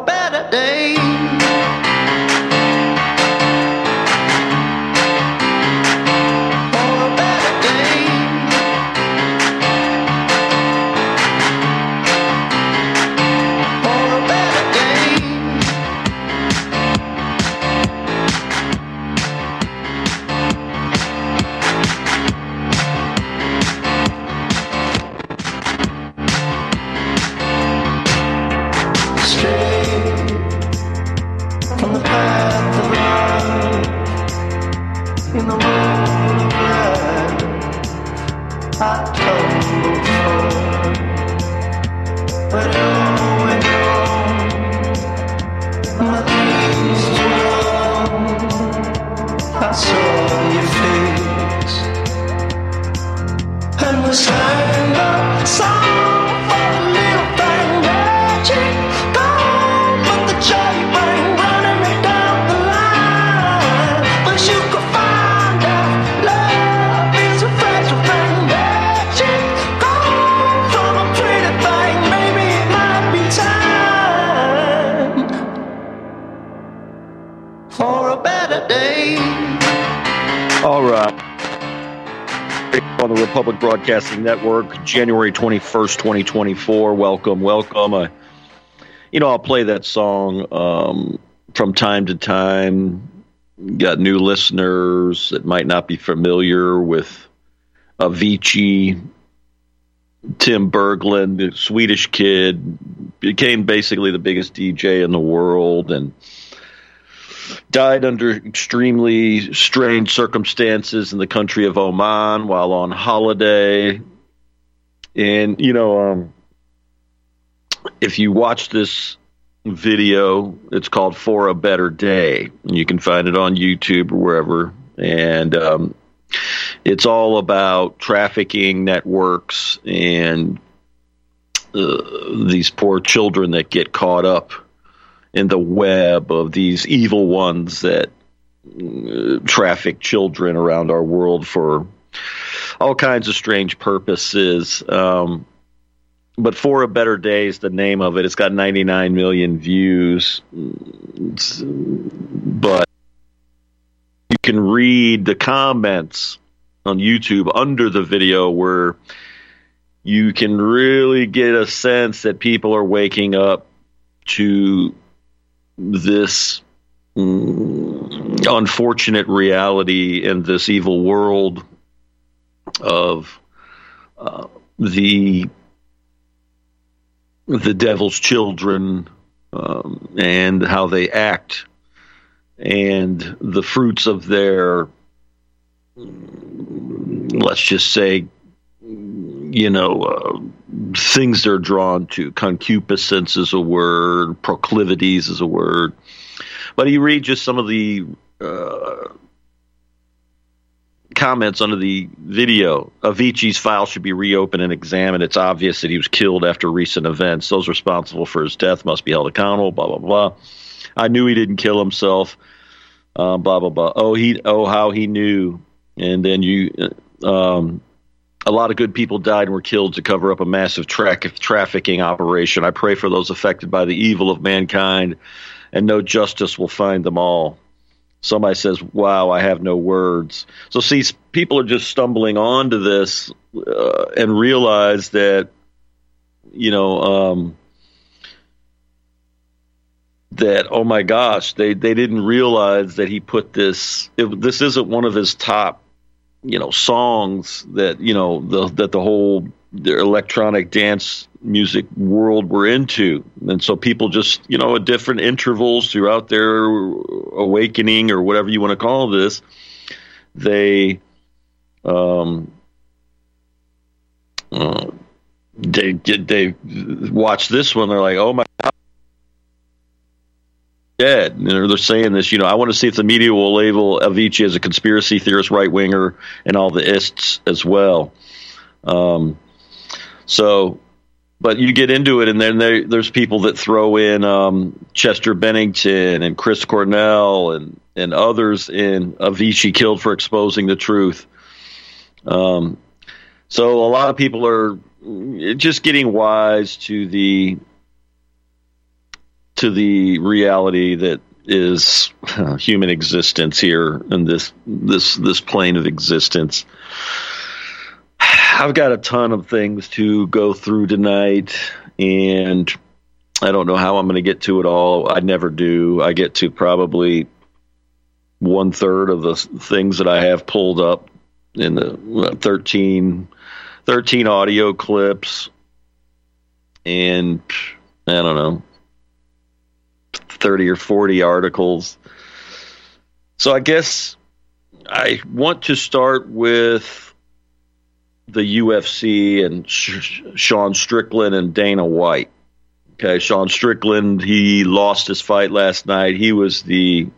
a better day. Public Broadcasting Network, January 21st, 2024. Welcome, welcome. I'll play that song from time to time. Got new listeners that might not be familiar with Avicii, Tim Berglund, the Swedish kid, became basically the biggest DJ in the world and died under extremely strange circumstances in the country of Oman while on holiday. And, if you watch this video, it's called For a Better Day. And you can find it on YouTube or wherever. And it's all about trafficking networks and these poor children that get caught up in the web of these evil ones that traffic children around our world for all kinds of strange purposes. But For a Better Day is the name of it. It's got 99 million views. But you can read the comments on YouTube under the video where you can really get a sense that people are waking up to this unfortunate reality in this evil world of the devil's children and how they act and the fruits of their, let's just say, things they're drawn to. Concupiscence is a word. Proclivities is a word. But you read just some of the comments under the video. Avicii's file should be reopened and examined. It's obvious that he was killed after recent events. Those responsible for his death must be held accountable, blah, blah, blah. I knew he didn't kill himself, blah, blah, blah. How he knew. And then you... a lot of good people died and were killed to cover up a massive trafficking operation. I pray for those affected by the evil of mankind, and no justice will find them all. Somebody says, wow, I have no words. So, see, people are just stumbling onto this and realize that, that, oh, my gosh, they didn't realize that he put this – this isn't one of his top, songs that, that the whole electronic dance music world were into. And so people just, at different intervals throughout their awakening or whatever you want to call this, they watch this one. They're like, oh my God, dead. And they're saying this, I want to see if the media will label Avicii as a conspiracy theorist, right winger, and all the ists as well. But you get into it, and then there's people that throw in Chester Bennington and Chris Cornell and others in Avicii killed for exposing the truth. So a lot of people are just getting wise to the to the reality that is human existence here in this plane of existence. I've got a ton of things to go through tonight, and I don't know how I'm going to get to it all. I never do. I get to probably 1/3 of the things that I have pulled up in the 13 audio clips, and I don't know, 30 or 40 articles. So I guess I want to start with the UFC and Sean Strickland and Dana White. Okay, Sean Strickland, he lost his fight last night. He was the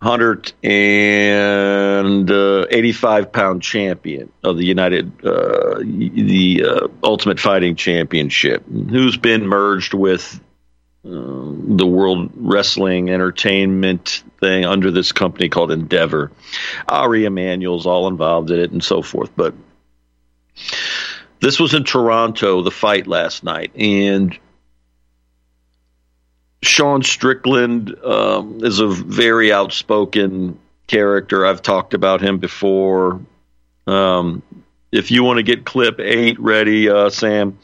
185-pound champion of the Ultimate Fighting Championship, who's been merged with the World Wrestling Entertainment thing under this company called Endeavor. Ari Emanuel's all involved in it and so forth. But this was in Toronto, the fight last night, and Sean Strickland is a very outspoken character. I've talked about him before. If you want to get clip 8 ready, Sam,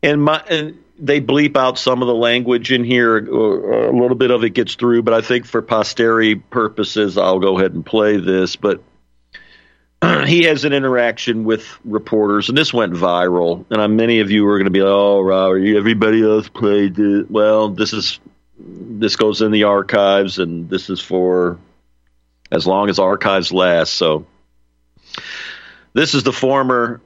and they bleep out some of the language in here. A little bit of it gets through, but I think for posterity purposes, I'll go ahead and play this. But he has an interaction with reporters, and this went viral. And many of you are going to be like, oh, Robert, everybody else played it. Well, this goes in the archives, and this is for as long as archives last. So this is the former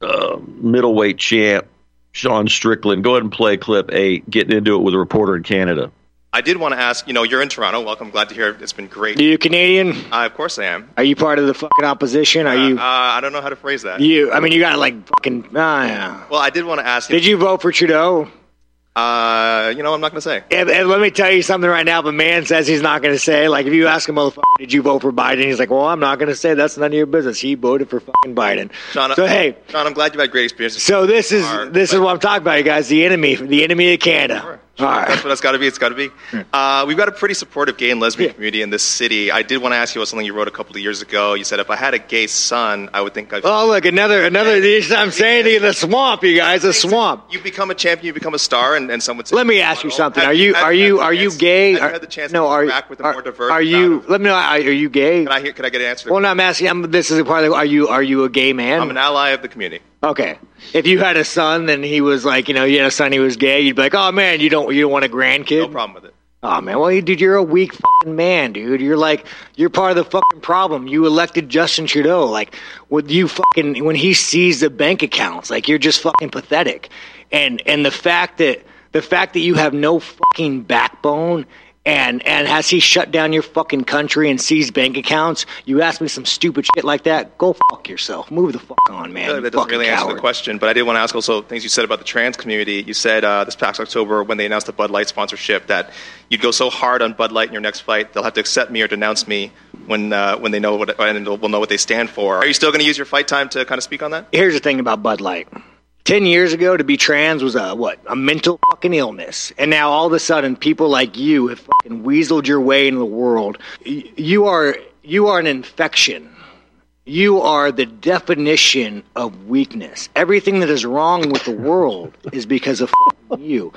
middleweight champ, Sean Strickland. Go ahead and play clip 8, getting into it with a reporter in Canada. I did want to ask, you're in Toronto. Welcome. Glad to hear it. It's been great. Are you Canadian? Of course I am. Are you part of the fucking opposition? Are you? I don't know how to phrase that. You got to yeah. Well, I did want to ask. Did you vote for Trudeau? I'm not going to say. And let me tell you something right now. But man says he's not going to say. Like, if you ask a motherfucker, did you vote for Biden? He's like, well, I'm not going to say. That's none of your business. He voted for fucking Biden. Sean, so hey, Sean, I'm glad you had great experiences. So this is what I'm talking about, you guys. The enemy of Canada. Sure. All right. That's what it's got to be. We've got a pretty supportive gay and lesbian community in this city. I did want to ask you about something you wrote a couple of years ago. You said, if I had a gay son, I would think I'd... Oh, look, another. I'm saying to you, the swamp, you guys, the swamp. You become a champion, you become a star, and someone says... Let me ask you something. Are you gay? Have you had the chance to interact with a more diverse... Let me know, are you gay? Can I get an answer? Well, no, I'm asking, this is a part of... Are you a gay man? I'm an ally of the community. Okay. If you had a son and he was like, you had a son, he was gay, you'd be like, oh man, you don't want a grandkid? No problem with it. Oh man, well, dude, you're a weak fucking man, dude. You're part of the fucking problem. You elected Justin Trudeau. When he sees the bank accounts, you're just fucking pathetic. And the fact that you have no fucking backbone. And has he shut down your fucking country and seized bank accounts? You ask me some stupid shit like that, go fuck yourself. Move the fuck on, man. That doesn't really answer the question, but I did want to ask also things you said about the trans community. You said this past October when they announced the Bud Light sponsorship that you'd go so hard on Bud Light in your next fight, they'll have to accept me or denounce me when they know will know what they stand for. Are you still going to use your fight time to kind of speak on that? Here's the thing about Bud Light. 10 years ago, to be trans was a mental fucking illness. And now all of a sudden, people like you have fucking weaseled your way into the world. You are an infection. You are the definition of weakness. Everything that is wrong with the world is because of fucking you.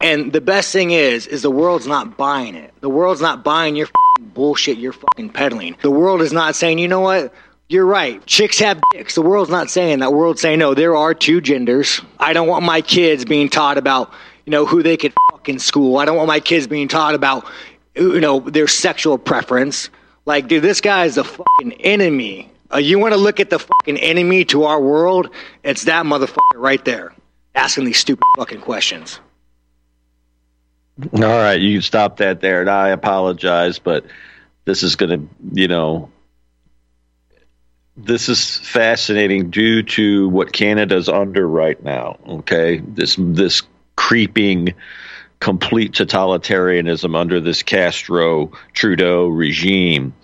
And the best thing is the world's not buying it. The world's not buying your fucking bullshit you're fucking peddling. The world is not saying, you know what? You're right. Chicks have dicks. The world's not saying that. The world's saying, no, there are two genders. I don't want my kids being taught about, who they could fuck in school. I don't want my kids being taught about, their sexual preference. Like, dude, this guy is the fucking enemy. You want to look at the fucking enemy to our world? It's that motherfucker right there asking these stupid fucking questions. All right, you can stop that there. And I apologize, but this is going to, this is fascinating due to what Canada's under right now, okay? This creeping, complete totalitarianism under this Castro-Trudeau regime.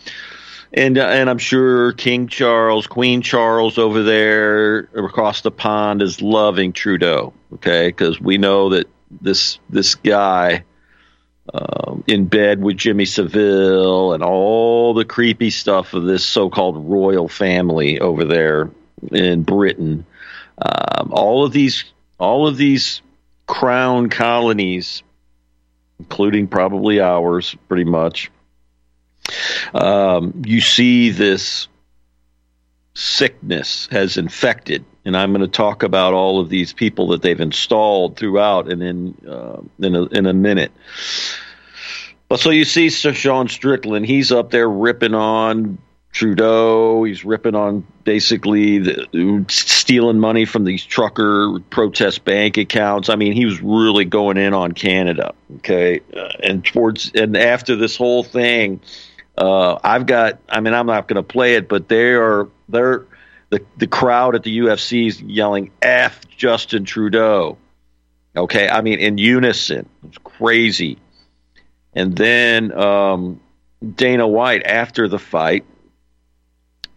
And I'm sure King Charles, Queen Charles over there across the pond is loving Trudeau, okay? Because we know that this guy in bed with Jimmy Savile and all the creepy stuff of this so-called royal family over there in Britain, all of these crown colonies, including probably ours, pretty much. You see this sickness has infected, and I'm going to talk about all of these people that they've installed throughout, and in a minute. But so you see, Sir Sean Strickland, he's up there ripping on Trudeau. He's ripping on basically stealing money from these trucker protest bank accounts. I mean, he was really going in on Canada. Okay, and after this whole thing, I'm not going to play it, but they're the crowd at the UFC is yelling "F Justin Trudeau." Okay, I mean in unison, it's crazy. And then Dana White after the fight.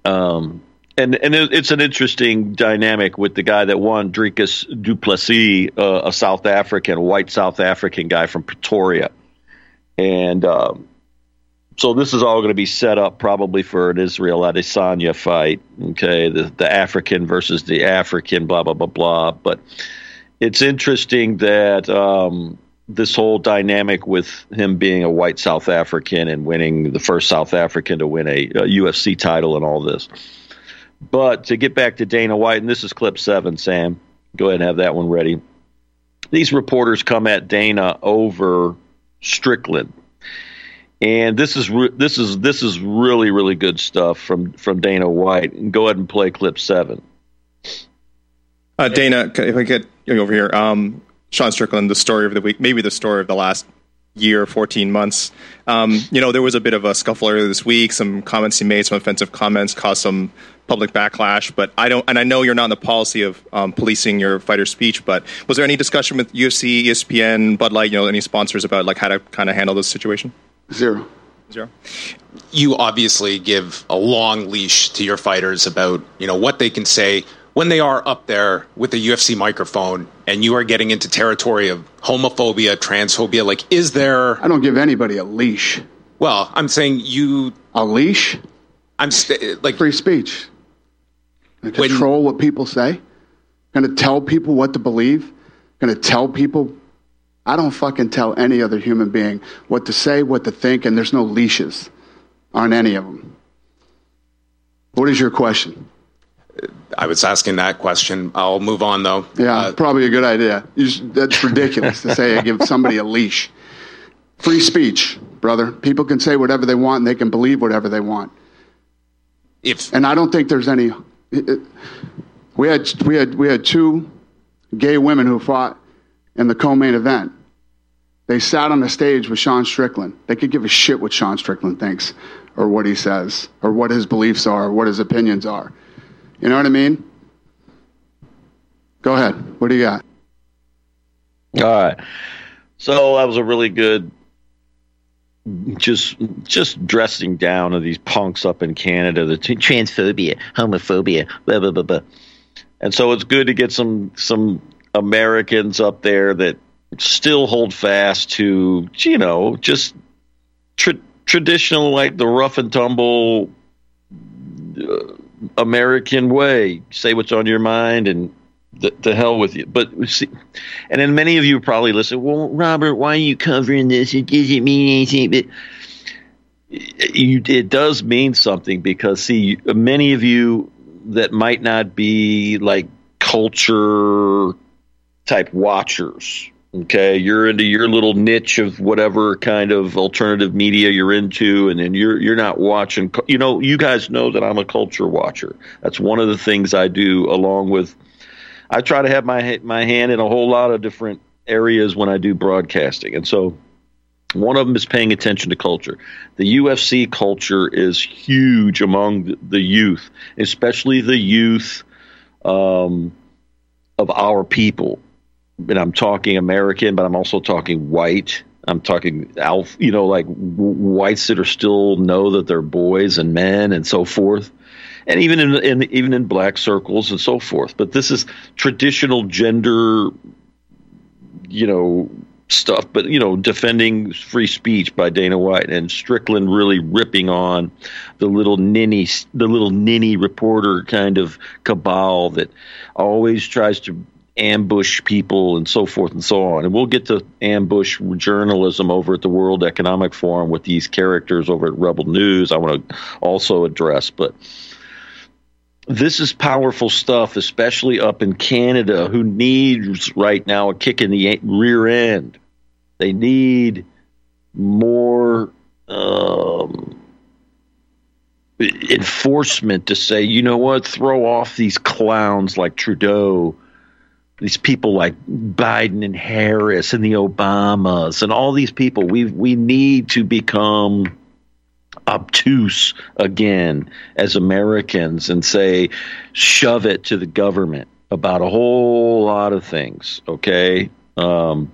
And it's an interesting dynamic with the guy that won, Dricus Du Plessis, a white South African guy from Pretoria. And so this is all going to be set up probably for an Israel Adesanya fight, okay, the African versus the African, blah, blah, blah, blah. But it's interesting that this whole dynamic with him being a white South African and winning the first South African to win a UFC title and all this. But to get back to Dana White, and this is clip 7, Sam, go ahead and have that one ready. These reporters come at Dana over Strickland. And this is really, really good stuff from Dana White. And go ahead and play clip 7. Dana, if I get over here, Sean Strickland, the story of the week, maybe the story of the last year, 14 months. There was a bit of a scuffle earlier this week. Some comments he made, some offensive comments, caused some public backlash. But I know you're not in the policy of policing your fighter's speech, but was there any discussion with UFC, ESPN, Bud Light, any sponsors about how to kind of handle this situation? Zero. You obviously give a long leash to your fighters about, what they can say when they are up there with a UFC microphone and you are getting into territory of homophobia, transphobia, is there... I don't give anybody a leash. Well, I'm saying you... A leash? Free speech. And to control what people say? Going to tell people what to believe? Going to tell people... I don't fucking tell any other human being what to say, what to think, and there's no leashes on any of them. What is your question? I was asking that question. I'll move on, though. Yeah, probably a good idea. That's ridiculous to say I give somebody a leash. Free speech, brother. People can say whatever they want, and they can believe whatever they want. And I don't think there's any. We had two gay women who fought in the co-main event. They sat on the stage with Sean Strickland. They could give a shit what Sean Strickland thinks, or what he says, or what his beliefs are, or what his opinions are. You know what I mean? Go ahead. What do you got? All right. So that was a really good just dressing down of these punks up in Canada, the transphobia, homophobia, blah, blah, blah, blah. And so it's good to get some Americans up there that still hold fast to, just traditional, the rough and tumble American way, say what's on your mind and the hell with you. But see, and then many of you probably listen, well, Robert, why are you covering this? It doesn't mean anything. But it does mean something because, see, many of you that might not be culture type watchers, okay, you're into your little niche of whatever kind of alternative media you're into, and then you're not watching. You guys know that I'm a culture watcher. That's one of the things I do, along with I try to have my hand in a whole lot of different areas when I do broadcasting. And so one of them is paying attention to culture. The UFC culture is huge among the youth, especially the youth of our people. And I'm talking American, but I'm also talking white. I'm talking alpha, whites that are still know that they're boys and men and so forth, and even in black circles and so forth. But this is traditional gender stuff, but, defending free speech by Dana White and Strickland really ripping on the little ninny reporter kind of cabal that always tries to ambush people and so forth and so on. And we'll get to ambush journalism over at the World Economic Forum with these characters over at Rebel News I want to also address. But this is powerful stuff, especially up in Canada, who needs right now a kick in the rear end. They need more enforcement to say, you know what, throw off these clowns like Trudeau, these people like Biden and Harris and the Obamas and all these people. We need to become obtuse again as Americans and say, shove it to the government about a whole lot of things. Okay. And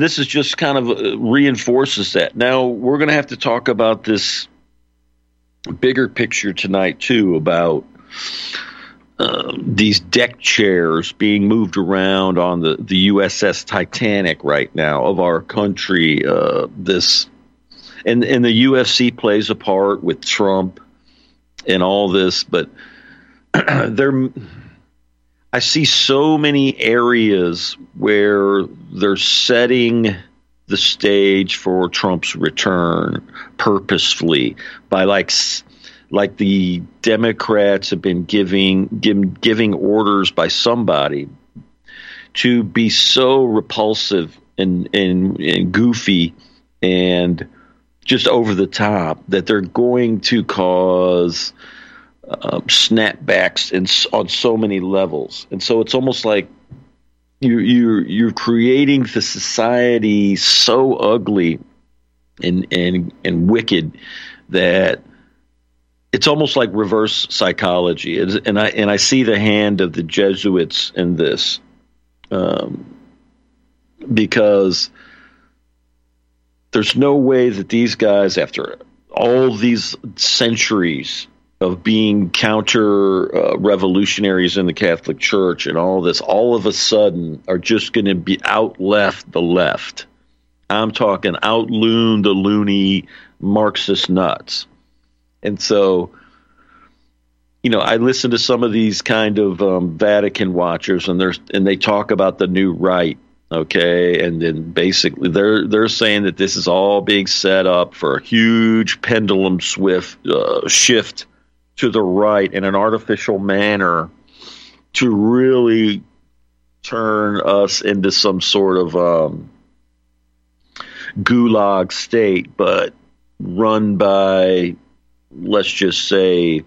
this is just kind of reinforces that. Now we're going to have to talk about this bigger picture tonight too, about these deck chairs being moved around on the USS Titanic right now of our country. And the UFC plays a part with Trump and all this, but I see so many areas where they're setting the stage for Trump's return purposefully by like the Democrats have been giving orders by somebody to be so repulsive and goofy and just over the top that they're going to cause snapbacks on so many levels. And so it's almost like you're creating the society so ugly and wicked that it's almost like reverse psychology. And I see the hand of the Jesuits in this, because there's no way that these guys, after all these centuries of being counter revolutionaries in the Catholic Church and all this, all of a sudden are just going to be out-left the left. I'm talking out-loon the loony Marxist nuts. And so, I listen to some of these kind of Vatican watchers, and they talk about the new right, okay? And then basically they're saying that this is all being set up for a huge pendulum shift to the right in an artificial manner to really turn us into some sort of gulag state, but run by, let's just say,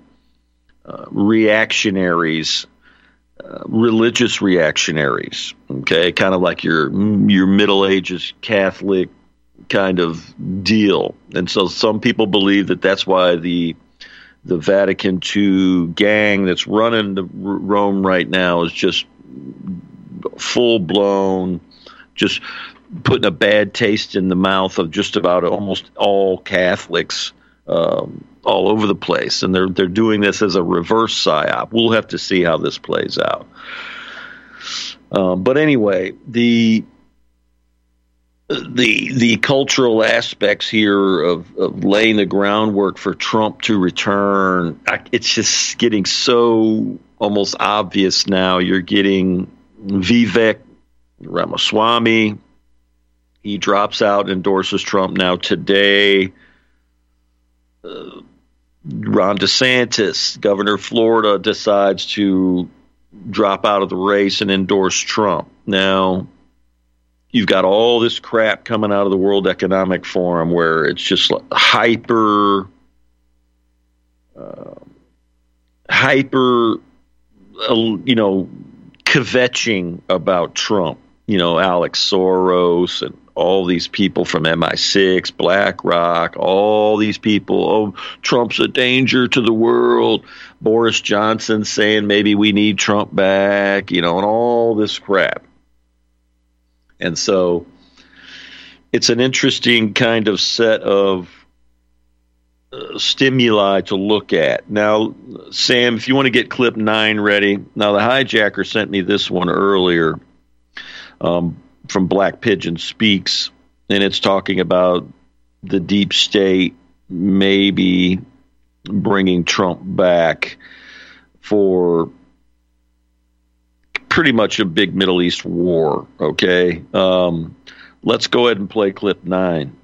reactionaries, religious reactionaries. Okay, kind of like your Middle Ages Catholic kind of deal. And so some people believe that that's why the Vatican II gang that's running the Rome right now is just full blown, just putting a bad taste in the mouth of just about almost all Catholics all over the place, and they're doing this as a reverse psyop. We'll have to see how this plays out. But anyway, the cultural aspects here of laying the groundwork for Trump to return, it's just getting so almost obvious now. You're getting Vivek Ramaswamy. He drops out, endorses Trump now today. Ron DeSantis, governor of Florida, decides to drop out of the race and endorse Trump. Now, you've got all this crap coming out of the World Economic Forum where it's just hyper kvetching about Trump. Alex Soros and all these people from MI6, BlackRock, all these people. Oh, Trump's a danger to the world. Boris Johnson saying maybe we need Trump back, and all this crap. And so it's an interesting kind of set of stimuli to look at. Now, Sam, if you want to get clip 9 ready. Now, the hijacker sent me this one earlier. from Black Pigeon Speaks, and it's talking about the deep state maybe bringing Trump back for pretty much a big Middle East war, okay? Let's go ahead and play clip 9.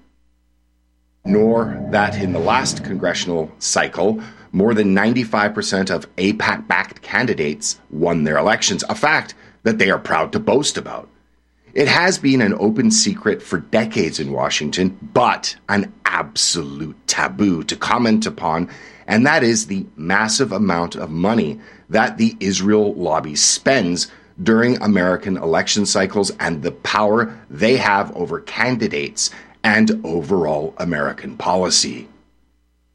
Nor that in the last congressional cycle, more than 95% of AIPAC-backed candidates won their elections, a fact that they are proud to boast about. It has been an open secret for decades in Washington, but an absolute taboo to comment upon, and that is the massive amount of money that the Israel lobby spends during American election cycles and the power they have over candidates and overall American policy.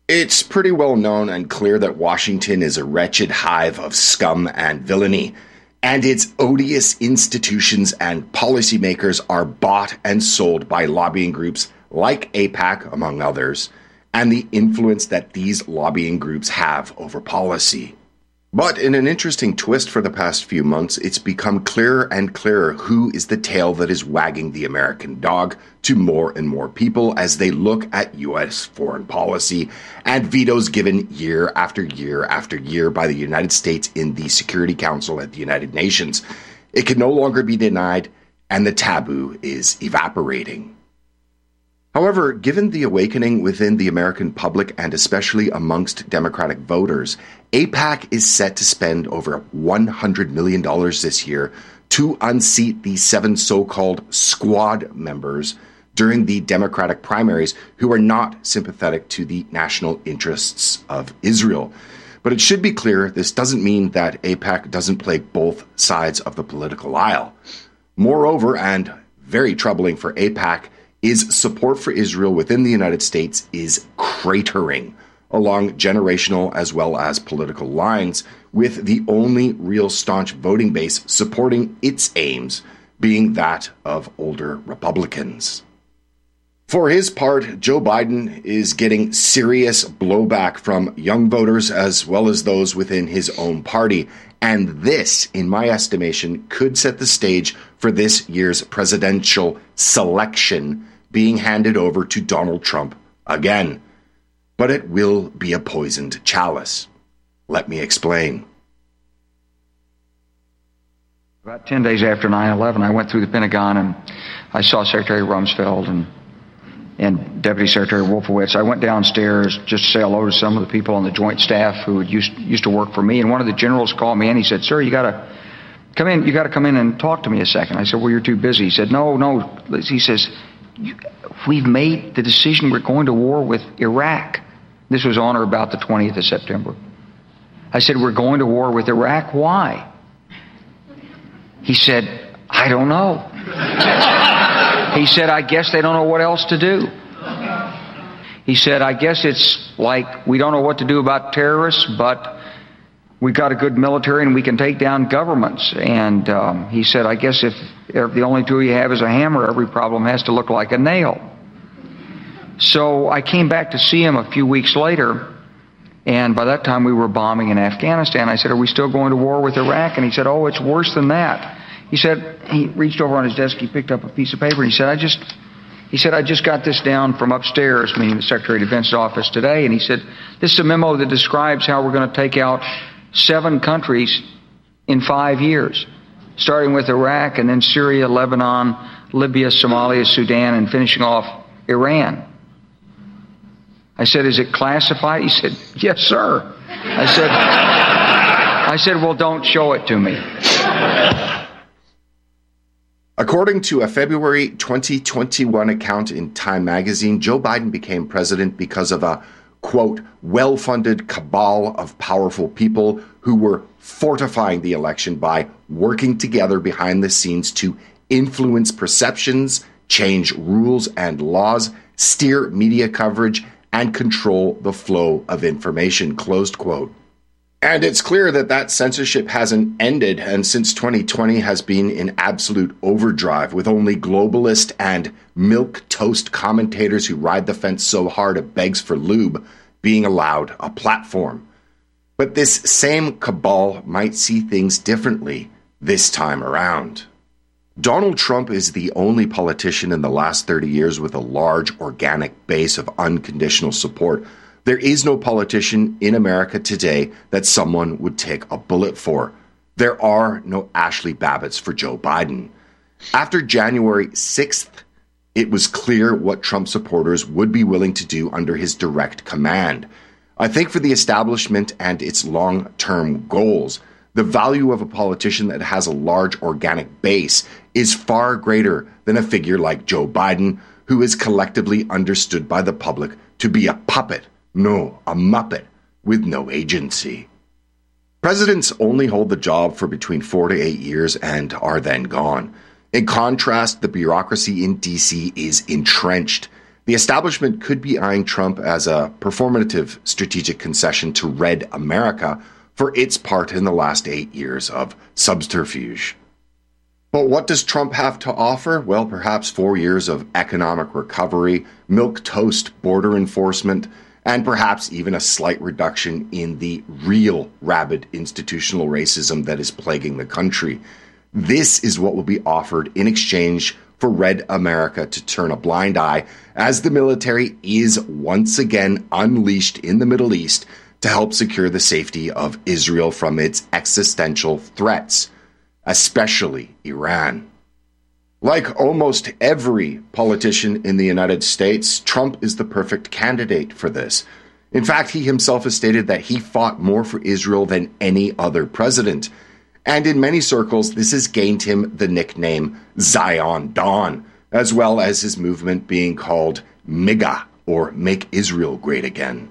It's pretty well known and clear that Washington is a wretched hive of scum and villainy, and its odious institutions and policymakers are bought and sold by lobbying groups like AIPAC, among others, and the influence that these lobbying groups have over policy. But in an interesting twist for the past few months, it's become clearer and clearer who is the tail that is wagging the American dog to more and more people as they look at U.S. foreign policy and vetoes given year after year after year by the United States in the Security Council at the United Nations. It can no longer be denied, and the taboo is evaporating. However, given the awakening within the American public and especially amongst Democratic voters, AIPAC is set to spend over $100 million this year to unseat the 7 so-called squad members during the Democratic primaries who are not sympathetic to the national interests of Israel. But it should be clear, this doesn't mean that AIPAC doesn't play both sides of the political aisle. Moreover, and very troubling for AIPAC, is support for Israel within the United States is cratering along generational as well as political lines, with the only real staunch voting base supporting its aims being that of older Republicans. For his part, Joe Biden is getting serious blowback from young voters as well as those within his own party. And this, in my estimation, could set the stage for this year's presidential selection being handed over to Donald Trump again. But it will be a poisoned chalice. Let me explain. About 10 days after 9/11, I went through the Pentagon and I saw Secretary Rumsfeld and Deputy Secretary Wolfowitz. I went downstairs just to say hello to some of the people on the joint staff who used to work for me, and one of the generals called me and he said, "Sir, you got to come in and talk to me a second." I said, "Well, you're too busy." He said, No. He says, "We've made the decision, we're going to war with Iraq." This was on or about the 20th of September. I said, "We're going to war with Iraq, why?" He said, "I don't know." He said, "I guess they don't know what else to do." He said, "I guess it's like we don't know what to do about terrorists, but we've got a good military and we can take down governments." And he said, "I guess if the only tool you have is a hammer, every problem has to look like a nail." So I came back to see him a few weeks later, and by that time we were bombing in Afghanistan. I said, "Are we still going to war with Iraq?" And he said, "Oh, it's worse than that." He said, he reached over on his desk, he picked up a piece of paper, and he said, I just got this down from upstairs, meaning the Secretary of Defense's office today, and he said, this is a memo that describes how we're going to take out 7 countries in 5 years, starting with Iraq and then Syria, Lebanon, Libya, Somalia, Sudan, and finishing off Iran. I said, "Is it classified?" He said, "Yes, sir." I said, "Well, don't show it to me." According to a February 2021 account in Time magazine, Joe Biden became president because of a, quote, well-funded cabal of powerful people who were fortifying the election by working together behind the scenes to influence perceptions, change rules and laws, steer media coverage, and control the flow of information, closed quote. And it's clear that censorship hasn't ended, and since 2020 has been in absolute overdrive, with only globalist and milquetoast commentators who ride the fence so hard it begs for lube being allowed a platform. But this same cabal might see things differently this time around. Donald Trump is the only politician in the last 30 years with a large organic base of unconditional support. There is no politician in America today that someone would take a bullet for. There are no Ashley Babbitts for Joe Biden. After January 6th, it was clear what Trump supporters would be willing to do under his direct command. I think for the establishment and its long-term goals, the value of a politician that has a large organic base is far greater than a figure like Joe Biden, who is collectively understood by the public to be a puppet, no, a muppet, with no agency. Presidents only hold the job for between 4 to 8 years and are then gone. In contrast, the bureaucracy in D.C. is entrenched. The establishment could be eyeing Trump as a performative strategic concession to Red America for its part in the last 8 years of subterfuge. But what does Trump have to offer? Well, perhaps 4 years of economic recovery, milquetoast border enforcement, and perhaps even a slight reduction in the real rabid institutional racism that is plaguing the country. This is what will be offered in exchange for Red America to turn a blind eye as the military is once again unleashed in the Middle East to help secure the safety of Israel from its existential threats, especially Iran. Like almost every politician in the United States, Trump is the perfect candidate for this. In fact, he himself has stated that he fought more for Israel than any other president. And in many circles, this has gained him the nickname Zion Don, as well as his movement being called MIGA, or Make Israel Great Again.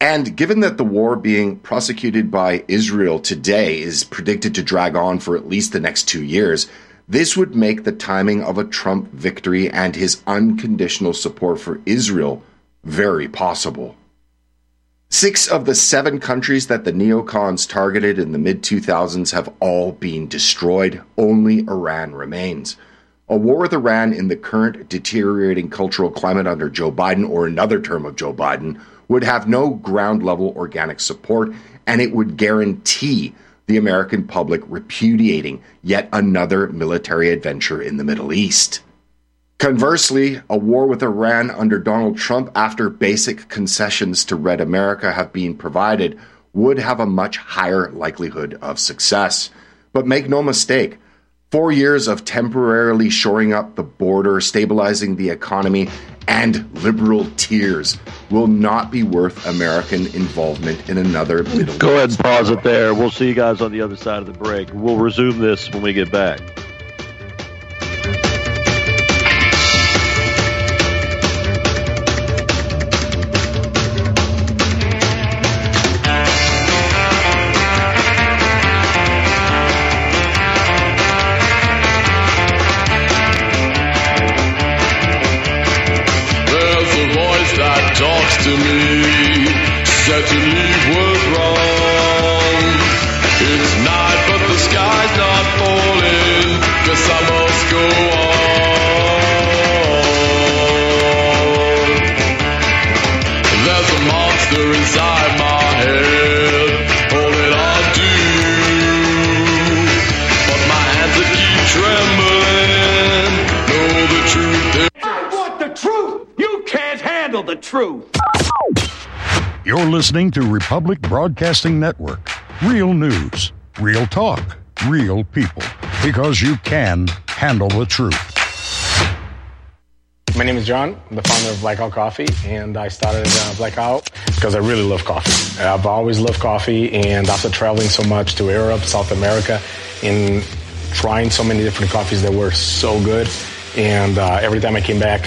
And given that the war being prosecuted by Israel today is predicted to drag on for at least the next 2 years, this would make the timing of a Trump victory and his unconditional support for Israel very possible. 6 of the 7 countries that the neocons targeted in the mid-2000s have all been destroyed. Only Iran remains. A war with Iran in the current deteriorating cultural climate under Joe Biden, or another term of Joe Biden, would have no ground-level organic support, and it would guarantee the American public repudiating yet another military adventure in the Middle East. Conversely, a war with Iran under Donald Trump, after basic concessions to Red America have been provided, would have a much higher likelihood of success. But make no mistake, 4 years of temporarily shoring up the border, stabilizing the economy, and liberal tears will not be worth American involvement in another Middle East. Go ahead and pause it there. We'll see you guys on the other side of the break. We'll resume this when we get back. You're listening to Republic Broadcasting Network. Real news, real talk, real people. Because you can handle the truth. My name is John. I'm the founder of Blackout Coffee, and I started Blackout because I really love coffee. I've always loved coffee, and after traveling so much to Europe, South America, and trying so many different coffees that were so good, and every time I came back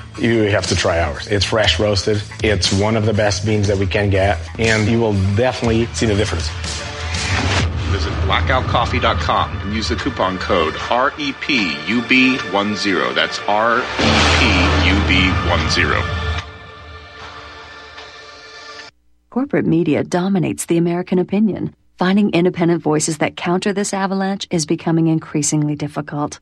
you have to try ours. It's fresh roasted. It's one of the best beans that we can get, and you will definitely see the difference. Visit blackoutcoffee.com and use the coupon code REPUB10. That's REPUB10. Corporate media dominates the American opinion. Finding independent voices that counter this avalanche is becoming increasingly difficult.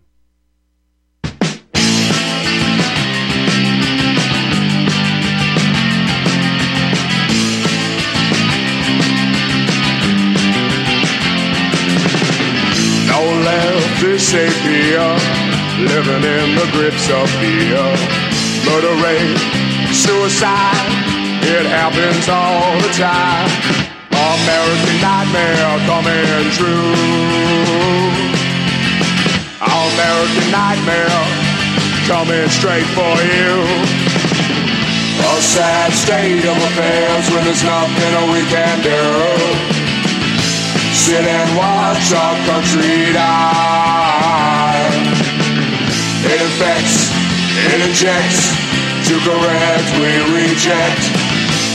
Sapia, living in the grips of fear, murder, rape, suicide, it happens all the time, American nightmare coming true, American nightmare coming straight for you, a sad state of affairs when there's nothing we can do. Sit and watch our country die. It affects, it injects, to correct we reject,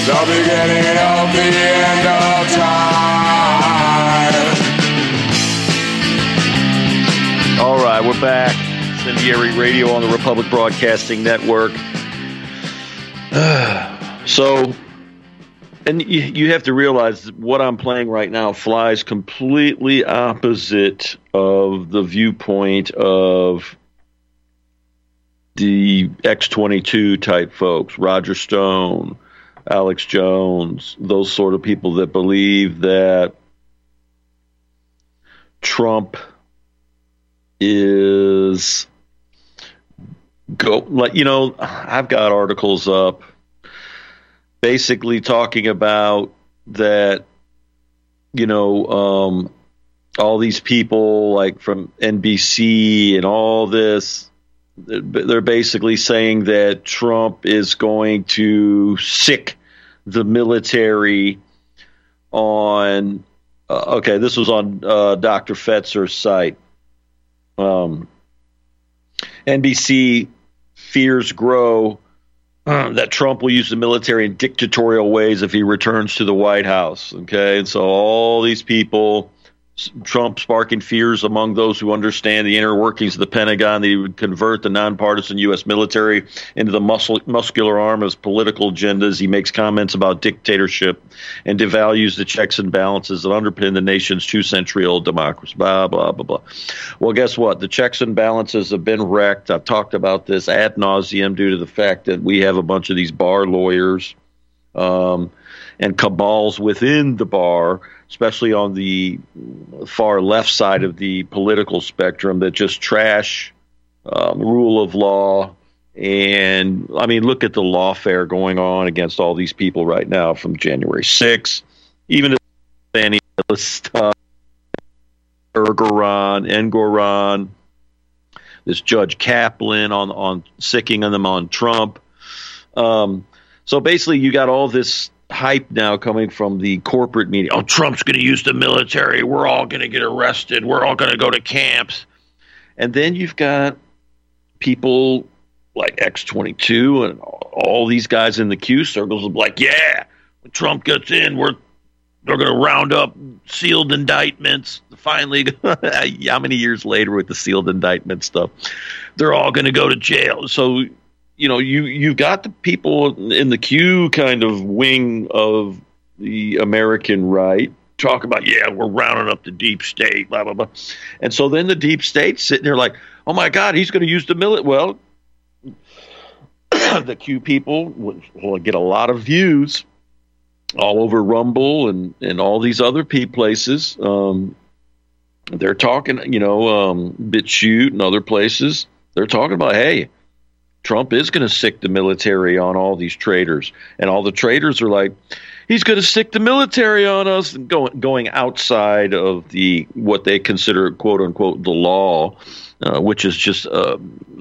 the beginning of the end of time. All right, we're back. Incendiary Radio on the Republic Broadcasting Network. So... and you have to realize what I'm playing right now flies completely opposite of the viewpoint of the X-22 type folks, Roger Stone, Alex Jones, those sort of people that believe that Trump is I've got articles up basically talking about that, all these people like from NBC and all this, they're basically saying that Trump is going to sick the military on, this was on Dr. Fetzer's site. NBC fears grow that Trump will use the military in dictatorial ways if he returns to the White House. Okay, and so all these people, Trump sparking fears among those who understand the inner workings of the Pentagon that he would convert the nonpartisan U.S. military into the muscular arm of his political agendas. He makes comments about dictatorship and devalues the checks and balances that underpin the nation's two-century-old democracy. Blah, blah, blah, blah. Well, guess what? The checks and balances have been wrecked. I've talked about this ad nauseum due to the fact that we have a bunch of these bar lawyers and cabals within the bar, especially on the far left side of the political spectrum, that just trash rule of law. And, look at the lawfare going on against all these people right now from January 6th, even any stuff, Ergoran, Engoron, this Judge Kaplan on sicking on them on Trump. So basically, you got all this hype now coming from the corporate media. Oh, Trump's going to use the military. We're all going to get arrested. We're all going to go to camps. And then you've got people like X-22 and all these guys in the Q circles will be like, yeah, when Trump gets in, they're going to round up sealed indictments. Finally, how many years later with the sealed indictment stuff? They're all going to go to jail. So, you know, you've got the people in the Q kind of wing of the American right talk about, yeah, we're rounding up the deep state, blah, blah, blah. And so then the deep state's sitting there like, oh, my God, he's going to use the military. Well, the Q people will get a lot of views all over Rumble and all these other places. They're talking, you know, BitChute and other places. They're talking about, hey, Trump is going to sic the military on all these traitors. And all the traitors are like, he's going to sic the military on us, and going outside of the what they consider, quote unquote, the law, which is just,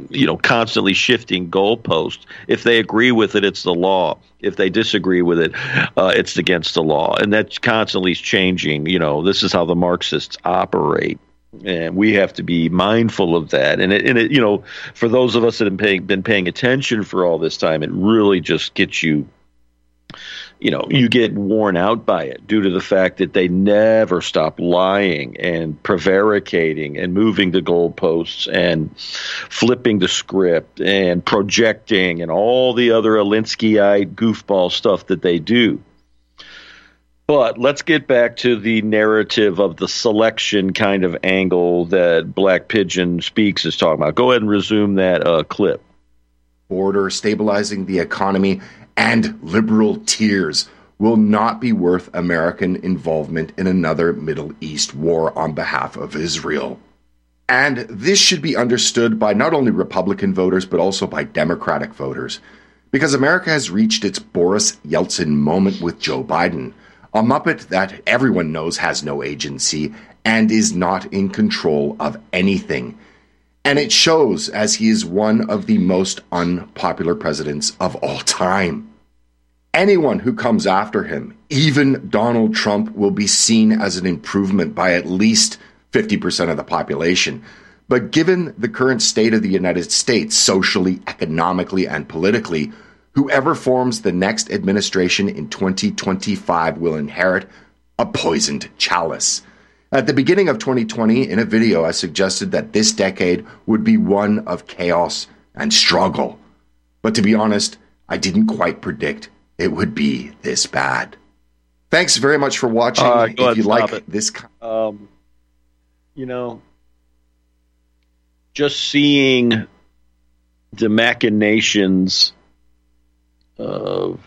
you know, constantly shifting goalposts. If they agree with it, it's the law. If they disagree with it, it's against the law. And that's constantly changing. You know, this is how the Marxists operate. And we have to be mindful of that. And it, you know, for those of us that have been paying attention for all this time, it really just gets you, you know, you get worn out by it due to the fact that they never stop lying and prevaricating and moving the goalposts and flipping the script and projecting and all the other Alinskyite goofball stuff that they do. But let's get back to the narrative of the selection kind of angle that Black Pigeon Speaks is talking about. Go ahead and resume that clip. Border, stabilizing the economy, and liberal tears will not be worth American involvement in another Middle East war on behalf of Israel. And this should be understood by not only Republican voters, but also by Democratic voters, because America has reached its Boris Yeltsin moment with Joe Biden, a Muppet that everyone knows has no agency and is not in control of anything. And it shows, as he is one of the most unpopular presidents of all time. Anyone who comes after him, even Donald Trump, will be seen as an improvement by at least 50% of the population. But given the current state of the United States, socially, economically, and politically, whoever forms the next administration in 2025 will inherit a poisoned chalice. At the beginning of 2020, in a video, I suggested that this decade would be one of chaos and struggle. But to be honest, I didn't quite predict it would be this bad. Thanks very much for watching. If you like this, you know, just seeing the machinations of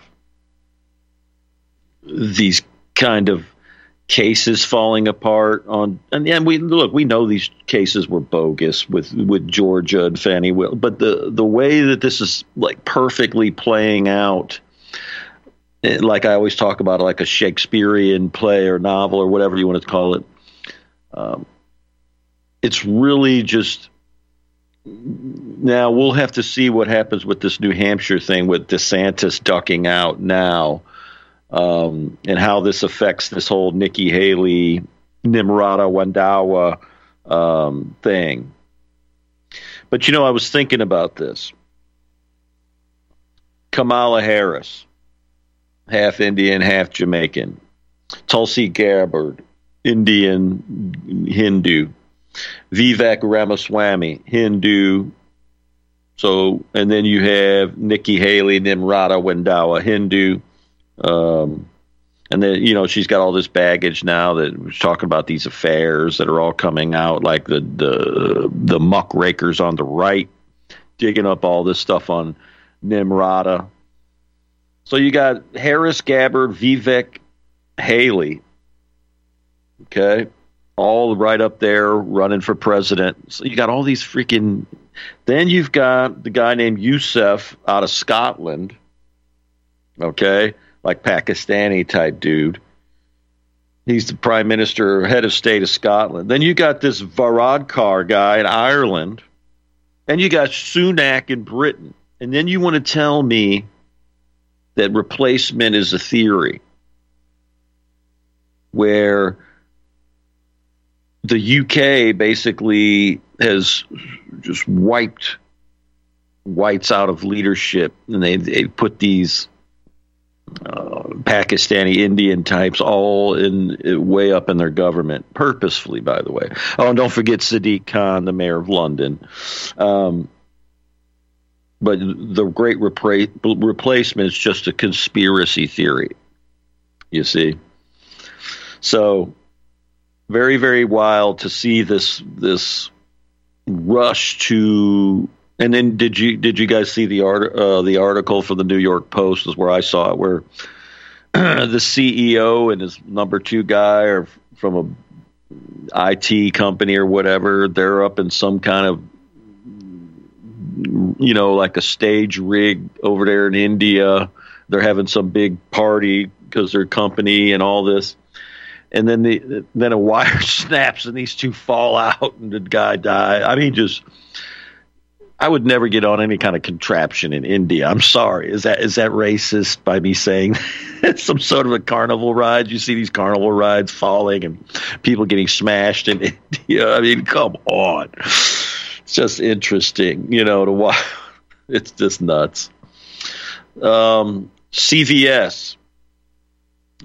these kind of cases falling apart on, and we look, we know these cases were bogus with Georgia and Fannie Will, but the way that this is like perfectly playing out, like I always talk about, like a Shakespearean play or novel or whatever you want to call it, it's really just. Now we'll have to see what happens with this New Hampshire thing with DeSantis ducking out now, and how this affects this whole Nikki Haley, Nimarata Randhawa thing. But, you know, I was thinking about this. Kamala Harris, half Indian, half Jamaican. Tulsi Gabbard, Indian, Hindu. Vivek Ramaswamy, Hindu. So, and then you have Nikki Haley, Nimarata Randhawa, Hindu. And then, you know, she's got all this baggage now that was talking about these affairs that are all coming out, like the muckrakers on the right digging up all this stuff on Nimarata. So you got Harris, Gabbard, Vivek, Haley. Okay. All right up there running for president. So you got all these freaking. Then you've got the guy named Yousef out of Scotland. Okay. Like Pakistani type dude. He's the prime minister, head of state of Scotland. Then you got this Varadkar guy in Ireland. Then you got Sunak in Britain. And then you want to tell me that replacement is a theory where the UK basically has just wiped whites out of leadership, and they put these Pakistani Indian types all in way up in their government purposefully, by the way. Oh, and don't forget Sadiq Khan, the mayor of London. But the great replacement is just a conspiracy theory, you see. So very, very wild to see this rush to. And then did you guys see the article for the New York Post is where I saw it, where the CEO and his number two guy are from a IT company or whatever. They're up in some kind of, you know, like a stage rig over there in India. They're having some big party because their company and all this. And then then a wire snaps and these two fall out and the guy died. I mean, just, I would never get on any kind of contraption in India. I'm sorry. Is that racist by me saying it's some sort of a carnival ride? You see these carnival rides falling and people getting smashed in India. I mean, come on. It's just interesting, you know, to watch. It's just nuts. CVS.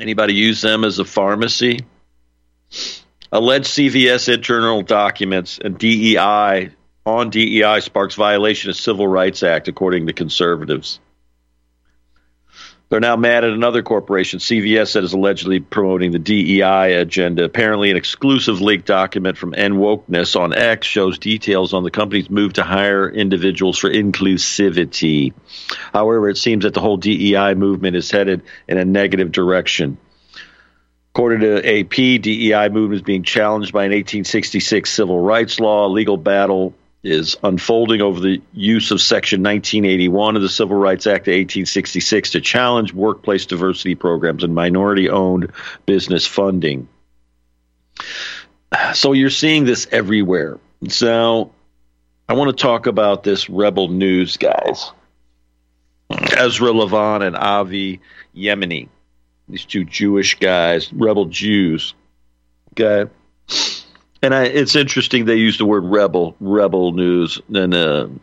Anybody use them as a pharmacy? Alleged CVS internal documents and DEI on DEI sparks violation of Civil Rights Act, according to conservatives. They're now mad at another corporation, CVS, that is allegedly promoting the DEI agenda. Apparently, an exclusive leaked document from NWokeness on X shows details on the company's move to hire individuals for inclusivity. However, it seems that the whole DEI movement is headed in a negative direction. According to AP, DEI movement is being challenged by an 1866 civil rights law. A legal battle is unfolding over the use of Section 1981 of the Civil Rights Act of 1866 to challenge workplace diversity programs and minority-owned business funding. So you're seeing this everywhere. So I want to talk about this Rebel News, guys. Ezra Levant and Avi Yemeni, these two Jewish guys, rebel Jews, okay? And it's interesting they use the word rebel news. And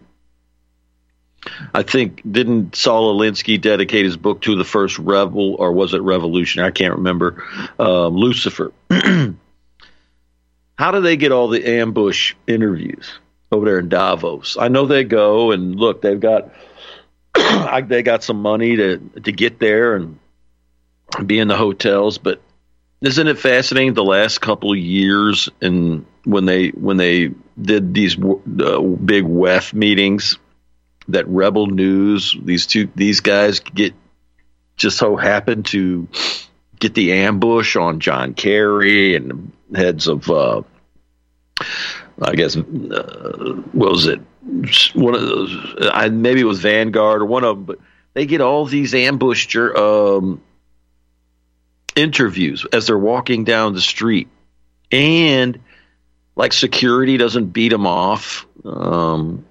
I think, didn't Saul Alinsky dedicate his book to the first rebel, or was it revolution? I can't remember. Lucifer. How do they get all the ambush interviews over there in Davos? I know they go and look, they've got they got some money to get there and be in the hotels, but isn't it fascinating the last couple of years and when they did these big WEF meetings that Rebel News, these guys get just so happened to get the ambush on John Kerry and heads of what was it, one of those, maybe it was Vanguard or one of them, but they get all these ambush interviews as they're walking down the street, and like security doesn't beat them off. You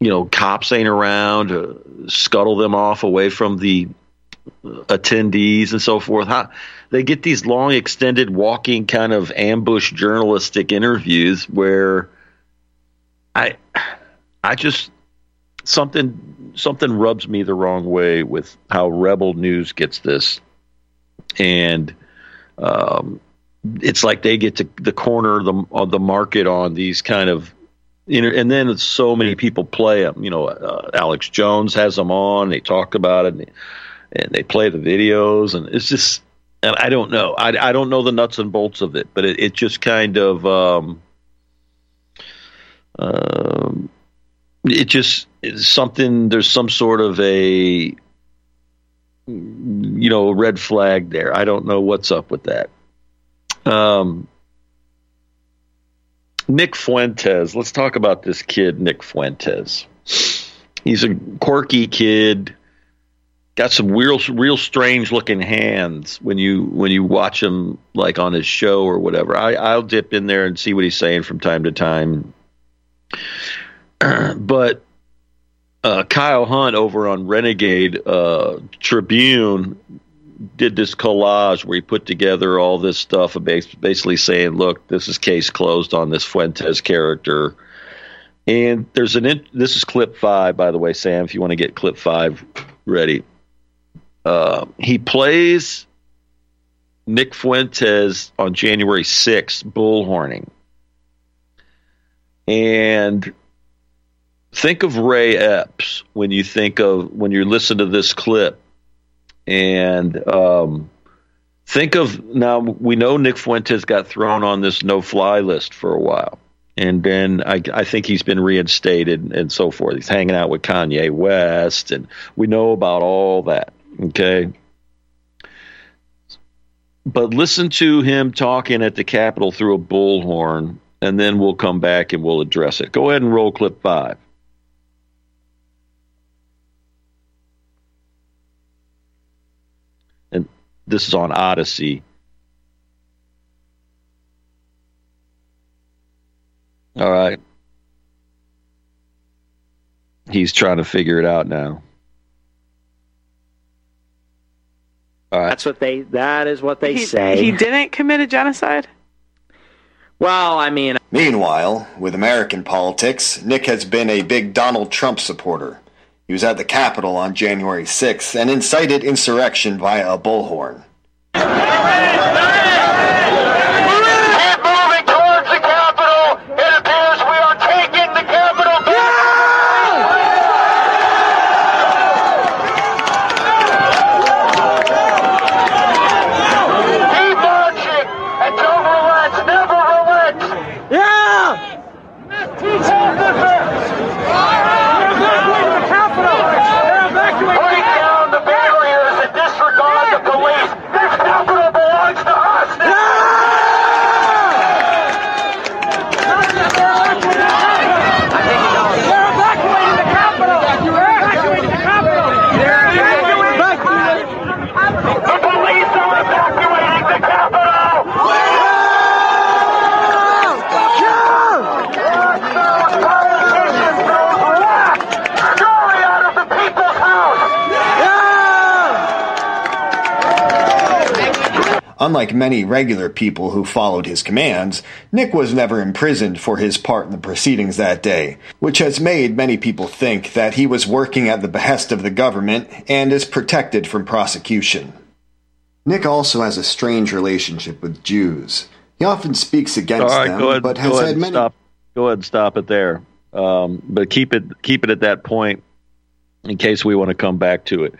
know, cops ain't around, scuttle them off away from the attendees and so forth. They get these long, extended, walking kind of ambush journalistic interviews where I just something rubs me the wrong way with how Rebel News gets this. And it's like they get to the corner of the market on these kind of, and then so many people play them. You know, Alex Jones has them on. They talk about it, and they play the videos, and it's just, and I don't know. I don't know the nuts and bolts of it, but it just kind of, it just is something. There's some sort of a, you know, red flag there. I don't know what's up with that. Nick Fuentes. Let's talk about this kid, Nick Fuentes. He's a quirky kid. Got some real strange looking hands when you watch him, like on his show or whatever. I'll dip in there and see what he's saying from time to time. But Kyle Hunt over on Renegade Tribune did this collage where he put together all this stuff, basically saying, look, this is case closed on this Fuentes character. And there's this is clip 5, by the way, Sam, if you want to get clip 5 ready. He plays Nick Fuentes on January 6th, bullhorning. And think of Ray Epps when you listen to this clip. And now we know Nick Fuentes got thrown on this no-fly list for a while. And then I think he's been reinstated and so forth. He's hanging out with Kanye West, and we know about all that, okay? But listen to him talking at the Capitol through a bullhorn, and then we'll come back and we'll address it. Go ahead and roll clip 5. And this is on Odyssey. All right. He's trying to figure it out now. All right. That is what they say. He didn't commit a genocide? Well, I mean... Meanwhile, with American politics, Nick has been a big Donald Trump supporter. He was at the Capitol on January 6th and incited insurrection via a bullhorn. Unlike many regular people who followed his commands, Nick was never imprisoned for his part in the proceedings that day, which has made many people think that he was working at the behest of the government and is protected from prosecution. Nick also has a strange relationship with Jews. He often speaks against them, but has had many... Go ahead and stop it there, but keep it at that point in case we want to come back to it.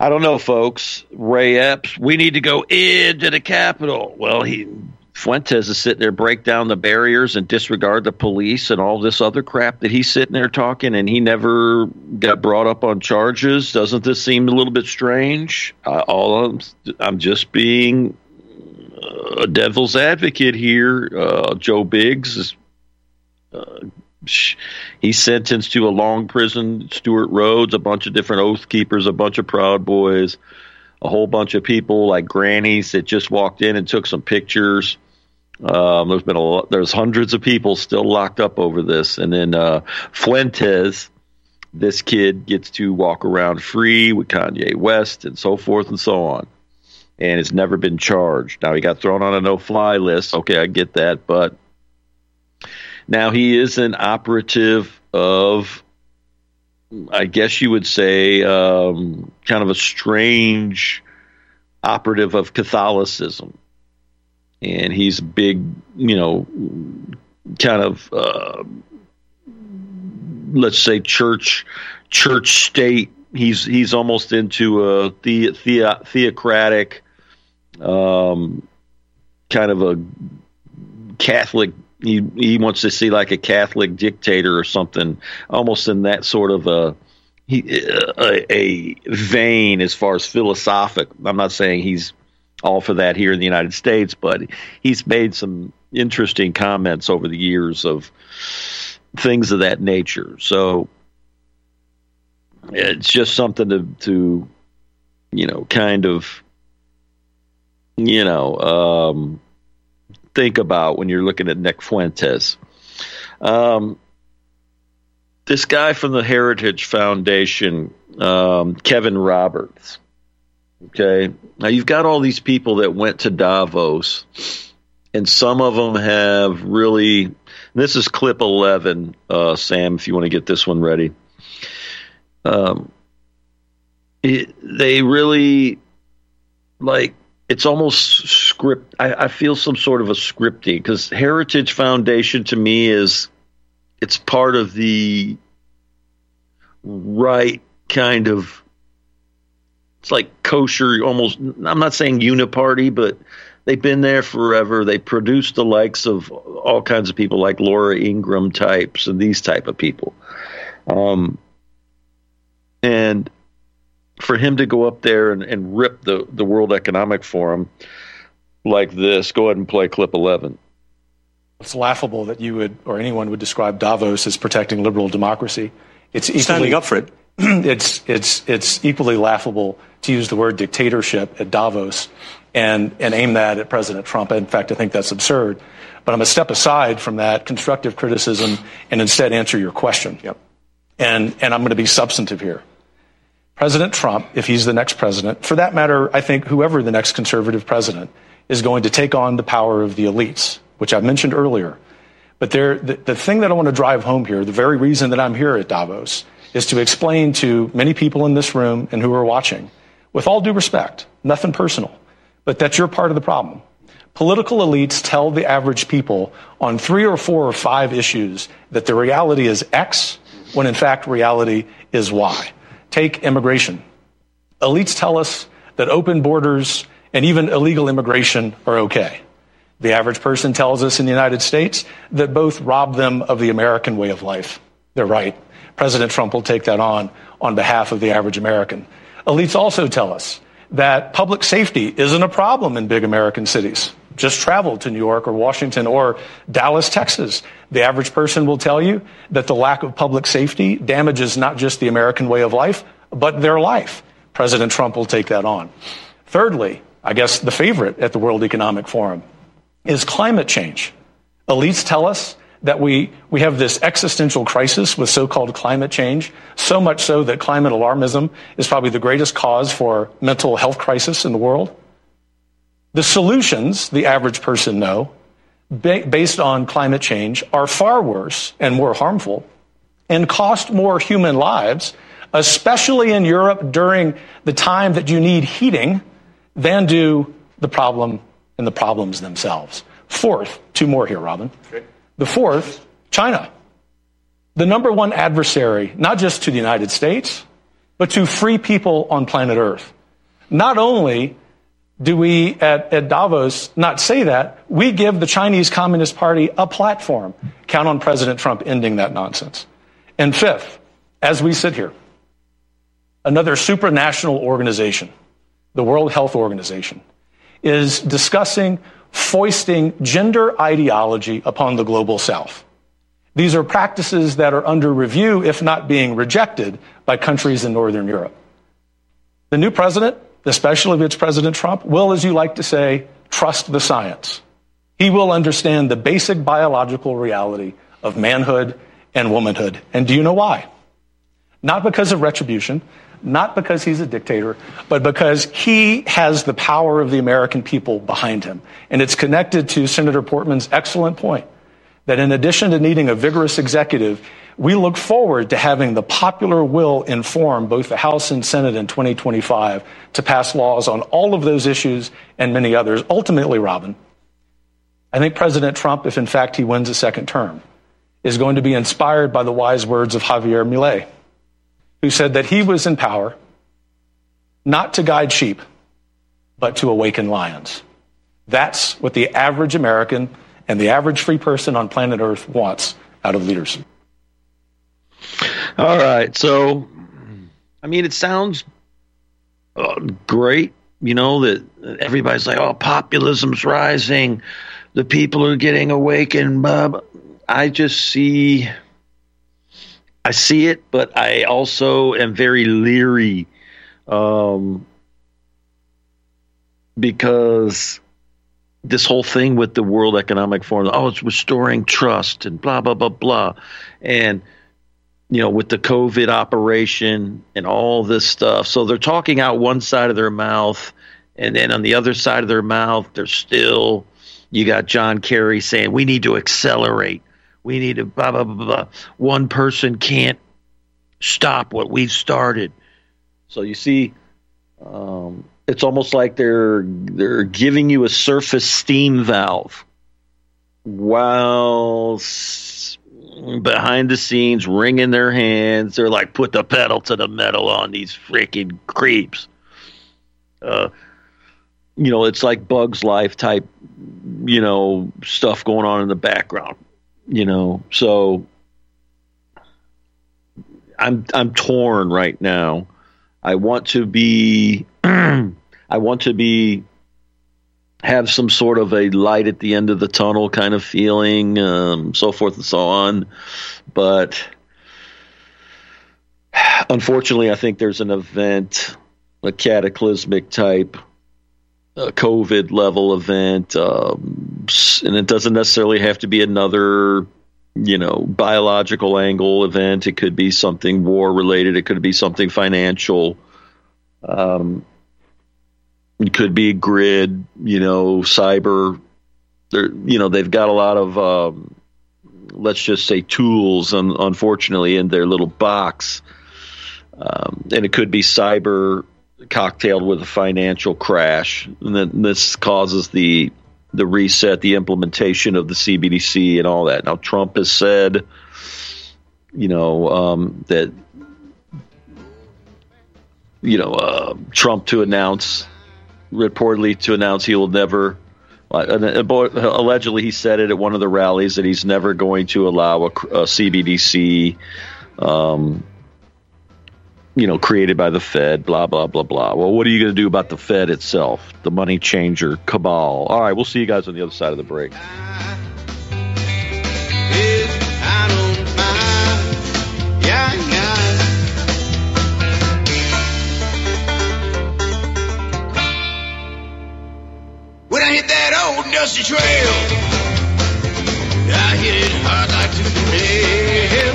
I don't know, folks. Ray Epps, we need to go into the Capitol. Well, Fuentes is sitting there, break down the barriers and disregard the police and all this other crap that he's sitting there talking, and he never got brought up on charges. Doesn't this seem a little bit strange? I'm just being a devil's advocate here. Joe Biggs is... He's sentenced to a long prison. Stuart Rhodes, a bunch of different Oath Keepers, a bunch of Proud Boys, a whole bunch of people like grannies that just walked in and took some pictures. There's hundreds of people still locked up over this. And then Fuentes, this kid gets to walk around free with Kanye West and so forth and so on, and has never been charged. Now he got thrown on a no-fly list. Okay, I get that, but. Now, he is an operative of, I guess you would say, kind of a strange operative of Catholicism. And he's a big, kind of, let's say, church state. He's almost into a theocratic, kind of a Catholic. He wants to see like a Catholic dictator or something, almost in that sort of a vein as far as philosophic. I'm not saying he's all for that here in the United States, but he's made some interesting comments over the years of things of that nature. So it's just something to kind of, think about when you're looking at Nick Fuentes. This guy from the Heritage Foundation, Kevin Roberts. Okay. Now you've got all these people that went to Davos, and some of them have really, this is clip 11, Sam, if you want to get this one ready. They really, like, it's almost script. I feel some sort of a scripting, because Heritage Foundation to me is, it's part of the right kind of, it's like kosher almost. I'm not saying uniparty, but they've been there forever. They produce the likes of all kinds of people like Laura Ingram types and these type of people. And for him to go up there and rip the World Economic Forum like this, go ahead and play clip 11. It's laughable that you would, or anyone would, describe Davos as protecting liberal democracy. It's equally, standing up for it. It's equally laughable to use the word dictatorship at Davos and aim that at President Trump. In fact, I think that's absurd. But I'm going to step aside from that constructive criticism and instead answer your question. Yep. And I'm going to be substantive here. President Trump, if he's the next president, for that matter, I think whoever the next conservative president is, going to take on the power of the elites, which I mentioned earlier. But the thing that I want to drive home here, the very reason that I'm here at Davos, is to explain to many people in this room and who are watching, with all due respect, nothing personal, but that you're part of the problem. Political elites tell the average people on 3 or 4 or 5 issues that the reality is X, when in fact reality is Y. Take immigration. Elites tell us that open borders and even illegal immigration are okay. The average person tells us in the United States that both rob them of the American way of life. They're right. President Trump will take that on behalf of the average American. Elites also tell us that public safety isn't a problem in big American cities. Just travel to New York or Washington or Dallas, Texas. The average person will tell you that the lack of public safety damages not just the American way of life, but their life. President Trump will take that on. Thirdly, I guess the favorite at the World Economic Forum is climate change. Elites tell us that we have this existential crisis with so-called climate change, so much so that climate alarmism is probably the greatest cause for mental health crisis in the world. The solutions, the average person know, based on climate change, are far worse and more harmful and cost more human lives, especially in Europe during the time that you need heating, than do the problem and the problems themselves. Fourth, 2 more here, Robin. Okay. The fourth, China. The number one adversary, not just to the United States, but to free people on planet Earth. Not only do we at Davos not say that, we give the Chinese Communist Party a platform. Count on President Trump ending that nonsense. And fifth, as we sit here, another supranational organization, the World Health Organization, is discussing foisting gender ideology upon the global south. These are practices that are under review, if not being rejected, by countries in Northern Europe. The new president, especially if it's President Trump, will, as you like to say, trust the science. He will understand the basic biological reality of manhood and womanhood. And do you know why? Not because of retribution, not because he's a dictator, but because he has the power of the American people behind him. And it's connected to Senator Portman's excellent point that in addition to needing a vigorous executive, we look forward to having the popular will inform both the House and Senate in 2025 to pass laws on all of those issues and many others. Ultimately, Robin, I think President Trump, if in fact he wins a second term, is going to be inspired by the wise words of Javier Milei, who said that he was in power not to guide sheep, but to awaken lions. That's what the average American and the average free person on planet Earth wants out of leaders. All right. So, I mean, it sounds great, you know, that everybody's like, oh, populism's rising. The people are getting awakened. I just see, I see it, but I also am very leery because this whole thing with the World Economic Forum, oh, it's restoring trust and blah, blah, blah, blah. And, you know, with the COVID operation and all this stuff. So they're talking out one side of their mouth, and then on the other side of their mouth, they're still, you got John Kerry saying, we need to accelerate. We need to blah, blah, blah, blah. One person can't stop what we've started. So you see, it's almost like they're giving you a surface steam valve while behind the scenes wringing their hands. They're like, put the pedal to the metal on these freaking creeps. You know, it's like Bug's Life type, you know, stuff going on in the background, you know. So I'm torn right now. I want to have some sort of a light at the end of the tunnel kind of feeling, so forth and so on. But unfortunately, I think there's an event, a cataclysmic type, a COVID level event, and it doesn't necessarily have to be another, you know, biological angle event. It could be something war related. It could be something financial. It could be grid, you know, cyber. They're, you know, they've got a lot of, let's just say, tools, unfortunately, in their little box. And it could be cyber cocktailed with a financial crash. And then this causes the reset, the implementation of the CBDC and all that. Now, Trump has said, you know, that, you know, Trump to announce, reportedly to announce he will never, allegedly he said it at one of the rallies, that he's never going to allow a CBDC, you know, created by the Fed, blah, blah, blah, blah. Well, what are you going to do about the Fed itself, the money changer cabal? All right, we'll see you guys on the other side of the break. When I hit that old dusty trail, I hit it hard like to nail.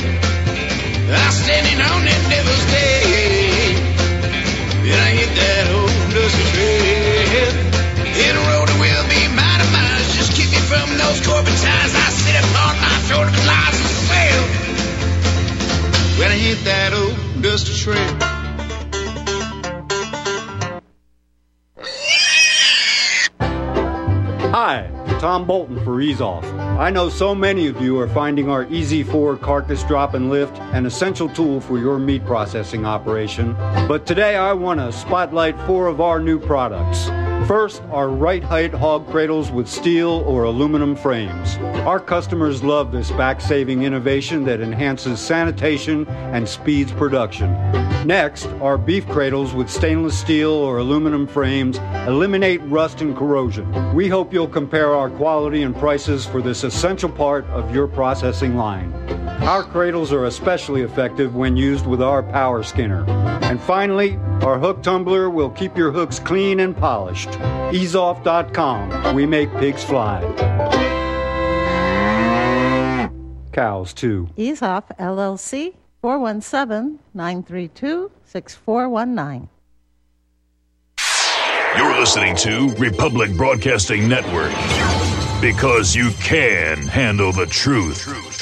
I'm standing on that devil's day, and I hit that old dusty trail. Hit a road that will be mine and mine. Just keep me from those corporate ties. I sit upon my shoulders, lies and fail. When I hit that old dusty trail. Hi, Tom Bolton for Ease Off. I know so many of you are finding our Easy 4 carcass drop and lift an essential tool for your meat processing operation, but today I want to spotlight 4 of our new products. First, our right height hog cradles with steel or aluminum frames. Our customers love this back-saving innovation that enhances sanitation and speeds production. Next, our beef cradles with stainless steel or aluminum frames eliminate rust and corrosion. We hope you'll compare our quality and prices for this essential part of your processing line. Our cradles are especially effective when used with our power skinner. And finally, our hook tumbler will keep your hooks clean and polished. EaseOff.com. We make pigs fly. Cows, too. EaseOff, LLC. 417-932-6419. You're listening to Republic Broadcasting Network, because you can handle the truth.